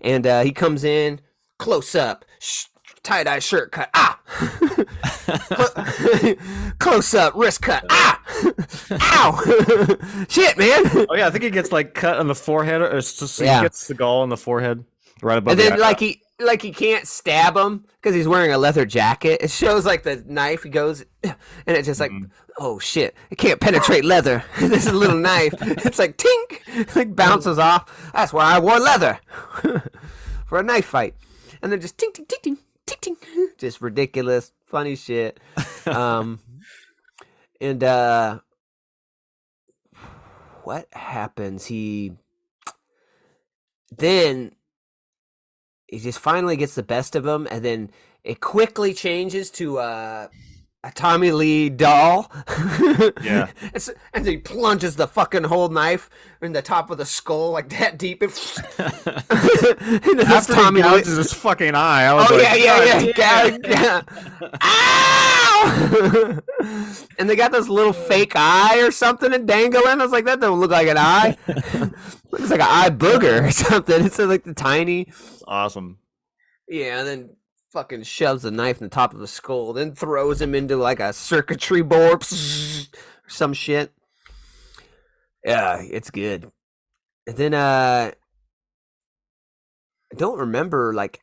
And uh, he comes in, close up, sh- tie-dye shirt cut, ah. Close up, wrist cut. Ah! Ow! Shit, man! Oh, yeah, I think he gets, like, cut on the forehead. Or so yeah. He gets Seagal on the forehead right above the eye. And then, like, he... Like, he can't stab him because he's wearing a leather jacket. It shows, like, the knife goes, and it's just like, mm. oh, shit. It can't penetrate leather. This is a little knife. It's like, tink! Like, bounces off. That's why I wore leather for a knife fight. And then just tink, tink, tink, tink, tink, tink. Just ridiculous, funny shit. Um, and, uh, what happens? He then... He just finally gets the best of him, and then it quickly changes to uh, a Tommy Lee doll. Yeah. And, so, and so he plunges the fucking whole knife in the top of the skull like that deep. And after Tommy he gouges his fucking eye. I was oh, like, yeah, yeah, yeah. yeah. yeah. Ow! And they got this little fake eye or something and dangling. I was like, that doesn't look like an eye. Looks like an eye booger or something. It's like the tiny. It's awesome. Yeah, and then fucking shoves the knife in the top of the skull, then throws him into like a circuitry board or some shit. Yeah, it's good. And then uh, I don't remember like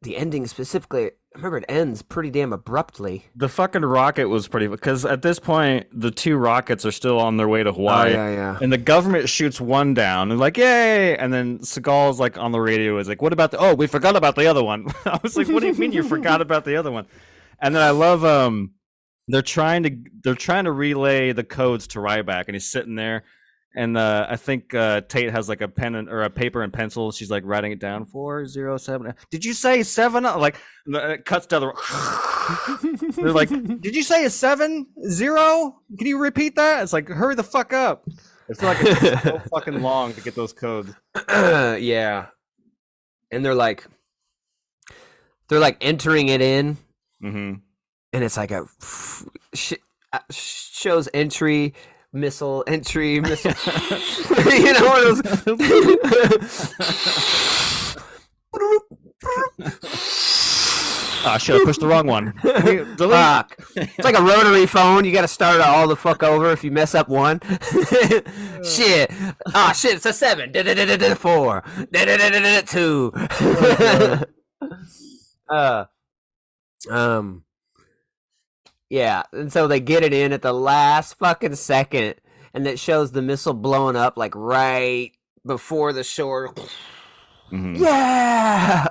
the ending specifically. I remember it ends pretty damn abruptly. The fucking rocket was pretty... Because at this point, the two rockets are still on their way to Hawaii. Oh, yeah, yeah. And the government shoots one down. And like, yay! And then Seagal's like on the radio. Is like, what about the... Oh, we forgot about the other one. I was like, what do you mean you forgot about the other one? And then I love... um, They're trying to they're trying to relay the codes to Ryback. And he's sitting there. And uh, I think uh, Tate has like a pen and, or a paper and pencil. She's like writing it down. Four zero seven. Did you say seven? Like it cuts down the. They're like, did you say a seven zero? Can you repeat that? It's like, hurry the fuck up. It's like it's so fucking long to get those codes. Uh, yeah, and they're like, they're like entering it in, mm-hmm. and it's like a sh- shows entry. Missile entry, missile. You know what it was. I should have pushed the wrong one. uh, it's like a rotary phone. You got to start all the fuck over if you mess up one. Shit. Ah, oh, shit. It's a seven. Four. Two. uh, um. Yeah, and so they get it in at the last fucking second, and it shows the missile blowing up, like, right before the shore. Mm-hmm. Yeah!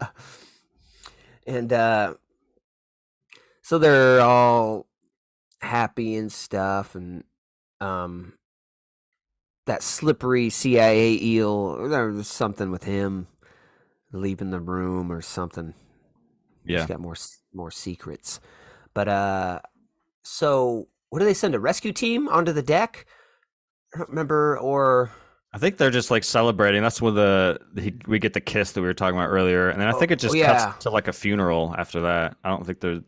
And, uh, so they're all happy and stuff, and, um, that slippery C I A eel, there was something with him leaving the room or something. Yeah. He's got more, more secrets. But, uh... So, what do they send? A rescue team onto the deck? I don't remember, or... I think they're just, like, celebrating. That's when the, the we get the kiss that we were talking about earlier. And then I think it just oh, yeah. cuts to, like, a funeral after that. I don't think they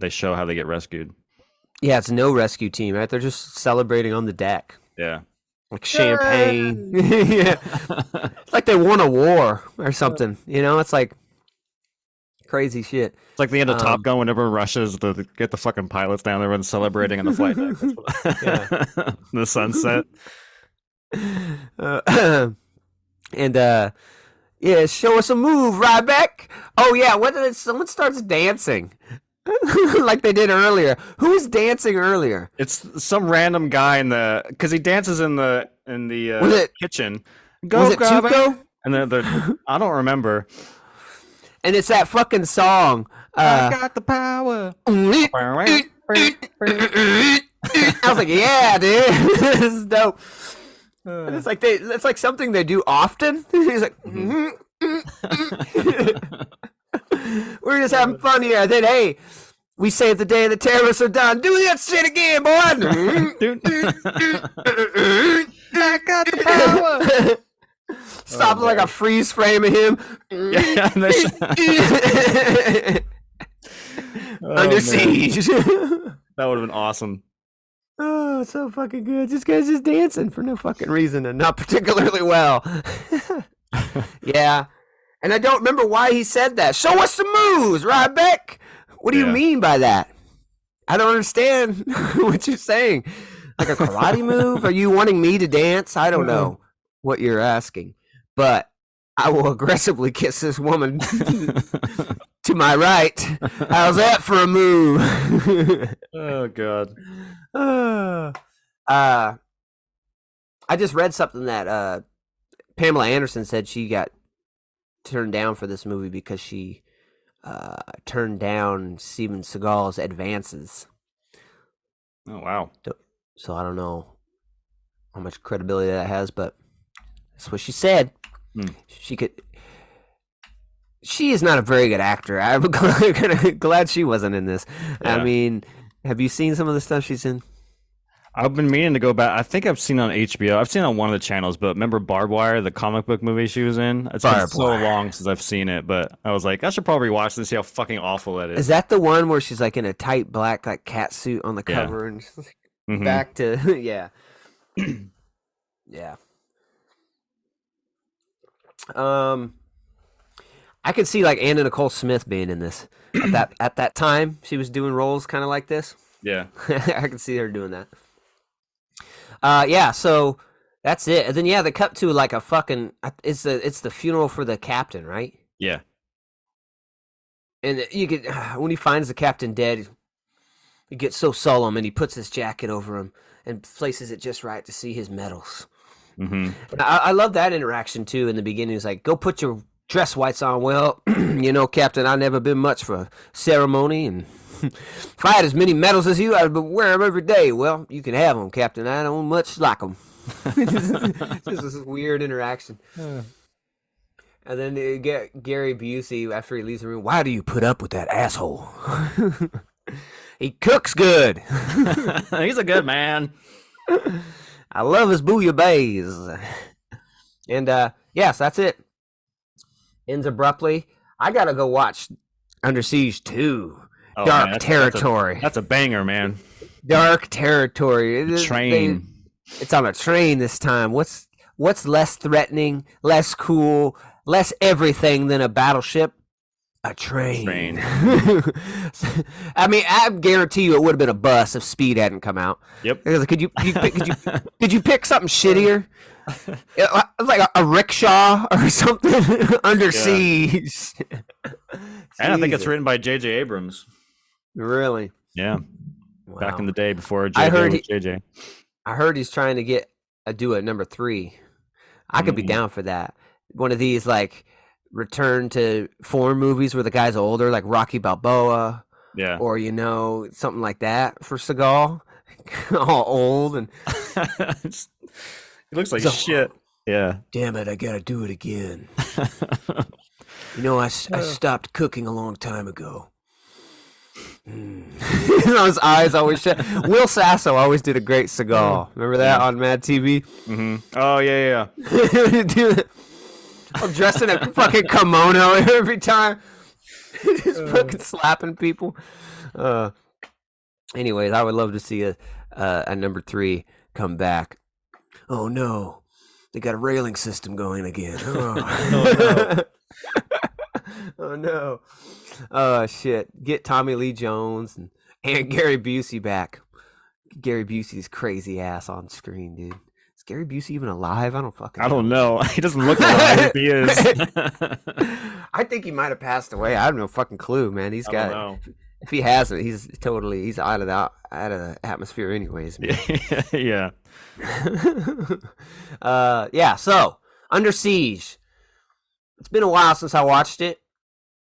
they show how they get rescued. Yeah, it's no rescue team, right? They're just celebrating on the deck. Yeah. Like champagne. Yeah. It's like they won a war or something. You know, it's like... Crazy shit. It's like the end of um, Top Gun when everyone rushes to get the fucking pilots down. Everyone's celebrating on the flight deck. Yeah. The sunset. Uh, and, uh, yeah, show us a move, Ryback. Oh, yeah, what did it, someone starts dancing. Like they did earlier. Who was dancing earlier? It's some random guy in the... Because he dances in the in the uh, was it, kitchen. Go, was it Tuco? And then the I don't remember. And it's that fucking song. Uh, I got the power. I was like, yeah, dude. This is dope. Uh, and it's like they it's like something they do often. He's like mm-hmm. We're just having fun here. Then hey, we saved the day the terrorists are done. Do that shit again, boy. I got the power. Stop oh, like a freeze frame of him. Yeah, oh, Under Siege. That would have been awesome. Oh, it's so fucking good. This guy's just dancing for no fucking reason and not particularly well. Yeah. And I don't remember why he said that. Show us some moves, Ryback. What do yeah. you mean by that? I don't understand what you're saying. Like a karate move? Are you wanting me to dance? I don't know what you're asking, but I will aggressively kiss this woman to my right. How's that for a move? Oh, God. Uh, uh, I just read something that uh, Pamela Anderson said she got turned down for this movie because she uh, turned down Steven Seagal's advances. Oh, wow. So I don't know how much credibility that has, but that's what she said. Hmm. She could. She is not a very good actor. I'm glad, glad she wasn't in this. Yeah. I mean, have you seen some of the stuff she's in? I've been meaning to go back. I think I've seen on H B O. I've seen on one of the channels, but remember Barbed Wire, the comic book movie she was in? It's been so long since I've seen it, but I was like, I should probably watch this and see how fucking awful it is. Is that the one where she's like in a tight black like cat suit on the cover yeah. and she's like, mm-hmm. back to yeah. yeah. Um, I could see like Anna Nicole Smith being in this at that at that time. She was doing roles kind of like this. Yeah, I could see her doing that. Uh, yeah. So that's it. And then yeah, they cut to like a fucking. It's the it's the funeral for the captain, right? Yeah. And you could when he finds the captain dead, he gets so solemn and he puts his jacket over him and places it just right to see his medals. Mm-hmm. I, I love that interaction too. In the beginning, he's like, "Go put your dress whites on." Well, you know, Captain, I've never been much for ceremony, and if I had as many medals as you, I'd wear them every day. Well, you can have them, Captain. I don't much like them. This is a weird interaction. Yeah. And then uh, G- Gary Busey, after he leaves the room, why do you put up with that asshole? He cooks good. He's a good man. I love his bouillabaisse. And, uh, yes, that's it. Ends abruptly. I got to go watch Under Siege two. Oh, Dark man, that's, Territory. That's a, that's a banger, man. Dark Territory. The train. They, it's on a train this time. What's what's less threatening, less cool, less everything than a battleship? A train. train. I mean, I guarantee you, it would have been a bus if Speed hadn't come out. Yep. Could you, you pick, could you could you pick something shittier, like a, a rickshaw or something? Under yeah. siege. And I think it's written by J J Abrams. Really? Yeah. Wow. Back in the day before J J. I heard he, J J. I heard he's trying to get a do at number three. I mm. could be down for that. One of these like. Return to foreign movies where the guy's older, like Rocky Balboa, yeah, or you know something like that for Seagal, all old and it looks like so, shit. Yeah, damn it, I gotta do it again. You know, I, I stopped cooking a long time ago. Mm. Those eyes always shut. Will Sasso always did a great Seagal. Remember that yeah. on Mad T V? Mm-hmm. Oh yeah, yeah. Dude, I'm dressed in a fucking kimono every time. Just uh, fucking slapping people. Uh, anyways, I would love to see a, a, a number three come back. Oh, no. They got a railing system going again. Oh, oh no. Oh, no. Oh, shit. Get Tommy Lee Jones and, and Gary Busey back. Gary Busey's crazy ass on screen, dude. Gary Busey even alive? I don't fucking know. I don't know. He doesn't look alive if he is. I think he might have passed away. I have no fucking clue, man. He's got I don't know. If he hasn't, he's totally he's out of the out of the atmosphere anyways, man. Yeah. uh yeah, so Under Siege. It's been a while since I watched it.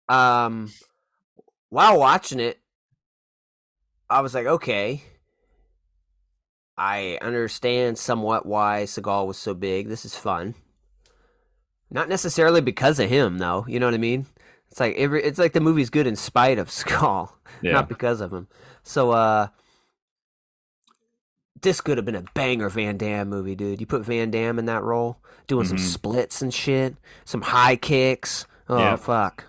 Um while watching it, I was like, okay. I understand somewhat why Seagal was so big. This is fun. Not necessarily because of him, though. You know what I mean? It's like every, it's like the movie's good in spite of Seagal, yeah. not because of him. So uh, this could have been a banger Van Damme movie, dude. You put Van Damme in that role, doing mm-hmm. some splits and shit, some high kicks. Oh, yeah. fuck.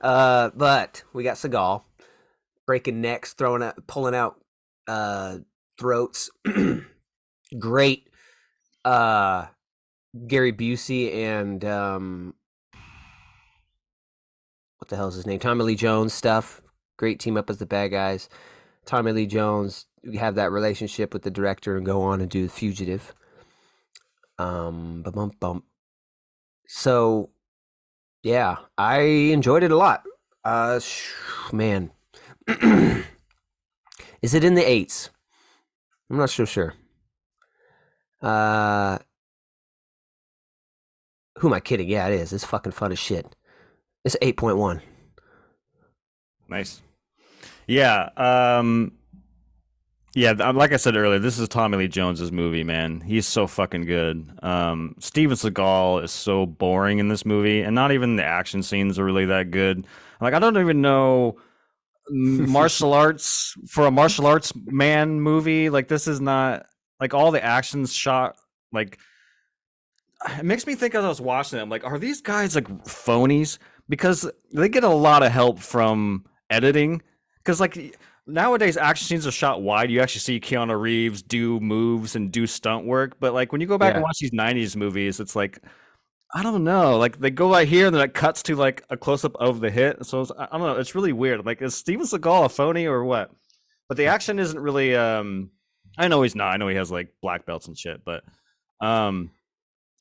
uh, but we got Seagal breaking necks, throwing out, pulling out Uh, throats. Great. Uh, Gary Busey and um, what the hell's his name? Tommy Lee Jones stuff. Great team up as the bad guys. Tommy Lee Jones, you have that relationship with the director and go on and do The Fugitive. Um, bump bump. So, yeah, I enjoyed it a lot. Uh, sh- man, is it in the eights? I'm not so sure. Uh, who am I kidding? Yeah, it is. It's fucking fun as shit. It's eight point one. Nice. Yeah. Um, yeah. Like I said earlier, this is Tommy Lee Jones's movie, man. He's so fucking good. Um, Steven Seagal is so boring in this movie, and not even the action scenes are really that good. Like, I don't even know martial arts for a martial arts man movie. Like, this is not like all the actions shot. Like, it makes me think as I was watching them, like, are these guys like phonies? Because they get a lot of help from editing. Because, like, nowadays action scenes are shot wide. You actually see Keanu Reeves do moves and do stunt work. But, like, when you go back yeah. and watch these nineties movies, it's like, I don't know. Like, they go right here and then it cuts to, like, a close-up of the hit. So, it's, I don't know. It's really weird. Like, is Steven Seagal a phony or what? But the action isn't really... Um, I know he's not. I know he has, like, black belts and shit. But um,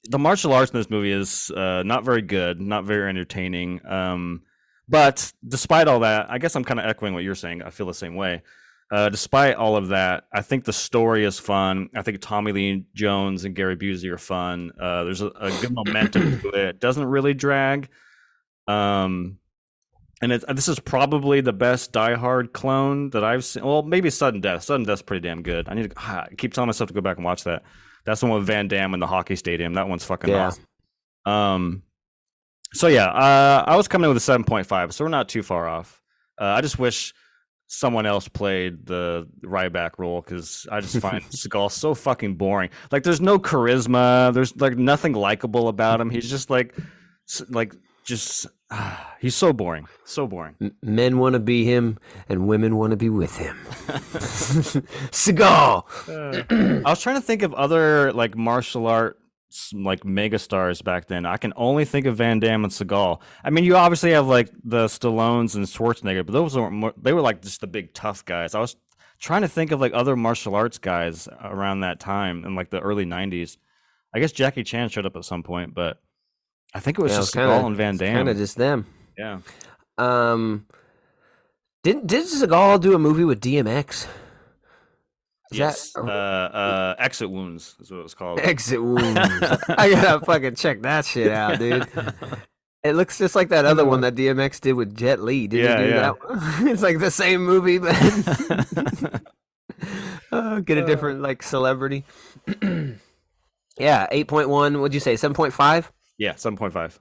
the martial arts in this movie is uh, not very good. Not very entertaining. Um... But despite all that, I guess I'm kind of echoing what you're saying. I feel the same way. Uh, despite all of that, I think the story is fun. I think Tommy Lee Jones and Gary Busey are fun. Uh, there's a, a good momentum to it. It doesn't really drag. Um, and it's, this is probably the best Die Hard clone that I've seen. Well, maybe Sudden Death. Sudden Death's pretty damn good. I need to I keep telling myself to go back and watch that. That's the one with Van Damme in the hockey stadium. That one's fucking yeah. awesome. Um, So, yeah, uh, I was coming in with a seven point five, so we're not too far off. Uh, I just wish someone else played the Ryback role, because I just find Seagal so fucking boring. Like, there's no charisma. There's, like, nothing likable about him. He's just, like, like just uh, he's so boring. So boring. Men want to be him, and women want to be with him. Seagal! Uh, I was trying to think of other, like, martial art like mega stars back then. I can only think of Van Damme and Seagal. I mean, you obviously have like the Stallones and Schwarzenegger, but those weren't more, they were like just the big tough guys. I was trying to think of like other martial arts guys around that time in like the early nineties. I guess Jackie Chan showed up at some point, but I think it was yeah, just it was Seagal kinda, and Van Damme. Kind of just them. Yeah. Um. Didn't did Seagal do a movie with D M X? Is yes, that, uh, uh, Exit Wounds is what it was called. Exit Wounds. I gotta fucking check that shit out, dude. It looks just like that other one that D M X did with Jet Li. Did yeah, you do yeah. that one? It's like the same movie, but oh, get a different like celebrity. Yeah, eight point one. What'd you say, seven point five? Yeah, seven point five.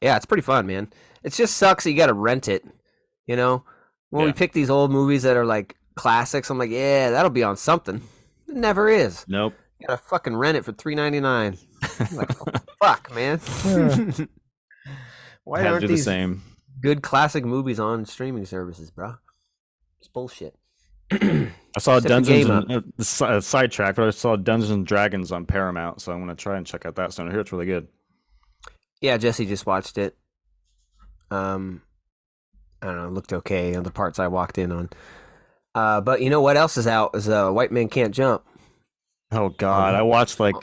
Yeah, it's pretty fun, man. It just sucks that you gotta rent it, you know? When yeah. we pick these old movies that are like classics, I'm like, yeah, that'll be on something. It never is. Nope. You gotta fucking rent it for three ninety-nine. Like, oh, fuck, man. Yeah. Why aren't these the same good classic movies on streaming services, bro? It's bullshit. I saw Except Dungeons and uh, sidetrack, but I saw Dungeons and Dragons on Paramount, so I'm gonna try and check out that soon. I hear it's really good. Yeah, Jesse just watched it. Um, I don't know. It looked okay on the parts I walked in on. Uh, but you know what else is out is uh, White Men Can't Jump. Oh, God. Um, I watched like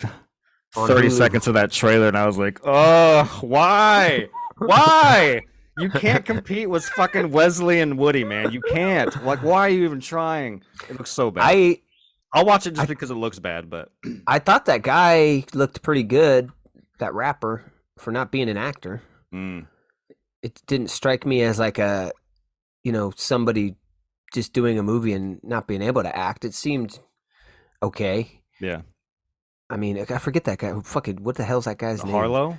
thirty seconds of that trailer and I was like, oh, why? Why? You can't compete with fucking Wesley and Woody, man. You can't. Like, why are you even trying? It looks so bad. I, I'll watch it just I, because it looks bad. But I thought that guy looked pretty good, that rapper, for not being an actor. Mm. It didn't strike me as like a, you know, somebody just doing a movie and not being able to act. It seemed okay. Yeah. I mean, I forget that guy. Fucking, what the hell's that guy's name? Harlow?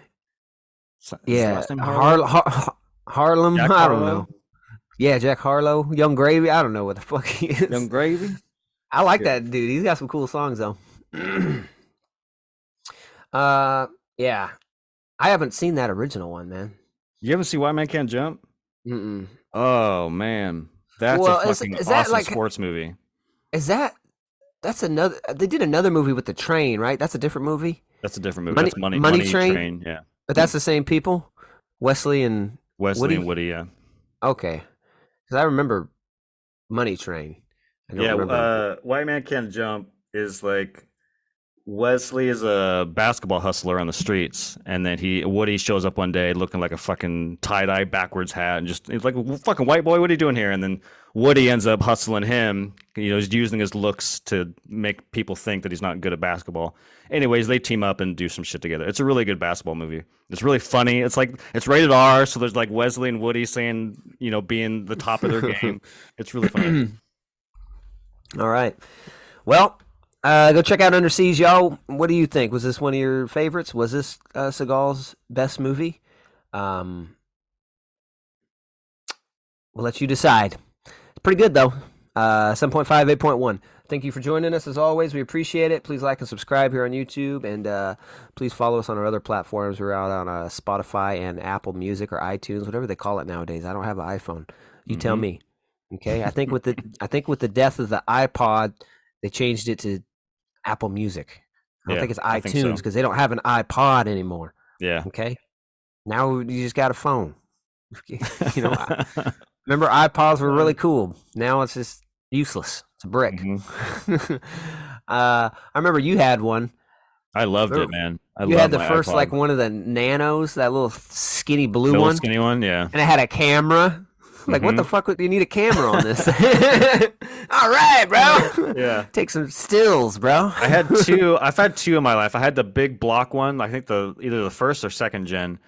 Yeah. Harlow? Har- Har- Harlem? Jack I don't Harlow? know. Yeah, Jack Harlow. Young Gravy? I don't know what the fuck he is. Young Gravy? I like yeah. that dude. He's got some cool songs, though. uh, Yeah. I haven't seen that original one, man. You ever see White Man Can't Jump? Mm-mm. Oh, man. That's well, a fucking is, is that awesome like, sports movie. Is that that's another? They did another movie with the train, right? That's a different movie. That's a different movie. Money, that's Money, Money, Money Train. Train, yeah. But that's the same people, Wesley and Wesley Woody? and Woody, yeah. Okay. Because I remember Money Train. I don't yeah, remember. Uh, White Man Can't Jump is like Wesley is a basketball hustler on the streets, and then he Woody shows up one day looking like a fucking tie-dye backwards hat, and just he's like, "Fucking white boy, what are you doing here?" And then Woody ends up hustling him. You know, he's using his looks to make people think that he's not good at basketball. Anyways, they team up and do some shit together. It's a really good basketball movie. It's really funny. It's like it's rated R, so there's like Wesley and Woody saying, you know, being the top of their game. It's really funny. All right, well. Uh, go check out Under Siege, y'all. What do you think? Was this one of your favorites? Was this uh, Seagal's best movie? Um, we'll let you decide. It's pretty good, though. Uh, seven point five, eight point one. Thank you for joining us, as always. We appreciate it. Please like and subscribe here on YouTube, and uh, please follow us on our other platforms. We're out on uh, Spotify and Apple Music or iTunes, whatever they call it nowadays. I don't have an iPhone. You mm-hmm. tell me. Okay? I think with the I think with the death of the iPod, they changed it to Apple Music. I don't yeah, think it's iTunes because so. they don't have an iPod anymore. Yeah. Okay. Now you just got a phone. You know, I, remember iPods were really cool. Now it's just useless. It's a brick. Mm-hmm. uh, I remember you had one. I loved remember, it, man. I you loved had the first, iPod. like one of the Nanos, that little skinny blue little one. Skinny one, yeah. And it had a camera. Like, mm-hmm. what the fuck would you need a camera on this? All right, bro. Yeah. Take some stills, bro. I had two. I've had two in my life. I had the big block one. I think the either the first or second gen.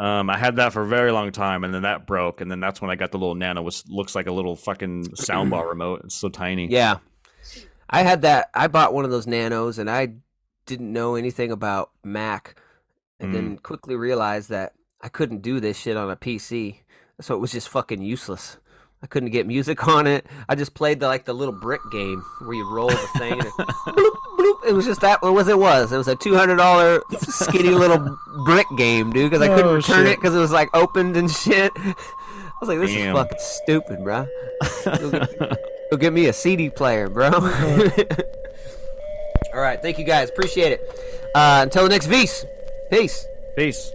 Um, I had that for a very long time, and then that broke, and then that's when I got the little Nano, which looks like a little fucking soundbar remote. It's so tiny. Yeah. I had that. I bought one of those Nanos, and I didn't know anything about Mac, and mm. then quickly realized that I couldn't do this shit on a P C. So it was just fucking useless. I couldn't get music on it. I just played the like the little brick game where you roll the thing and it, bloop, bloop. It was just that. What was it was? It was a two hundred dollars skinny little brick game, dude, because I couldn't oh, return shit. it because it was like opened and shit. I was like, this Damn. is fucking stupid, bro. Go get, go get me a C D player, bro. All right. Thank you guys. Appreciate it. Uh, until the next V's. Peace. Peace.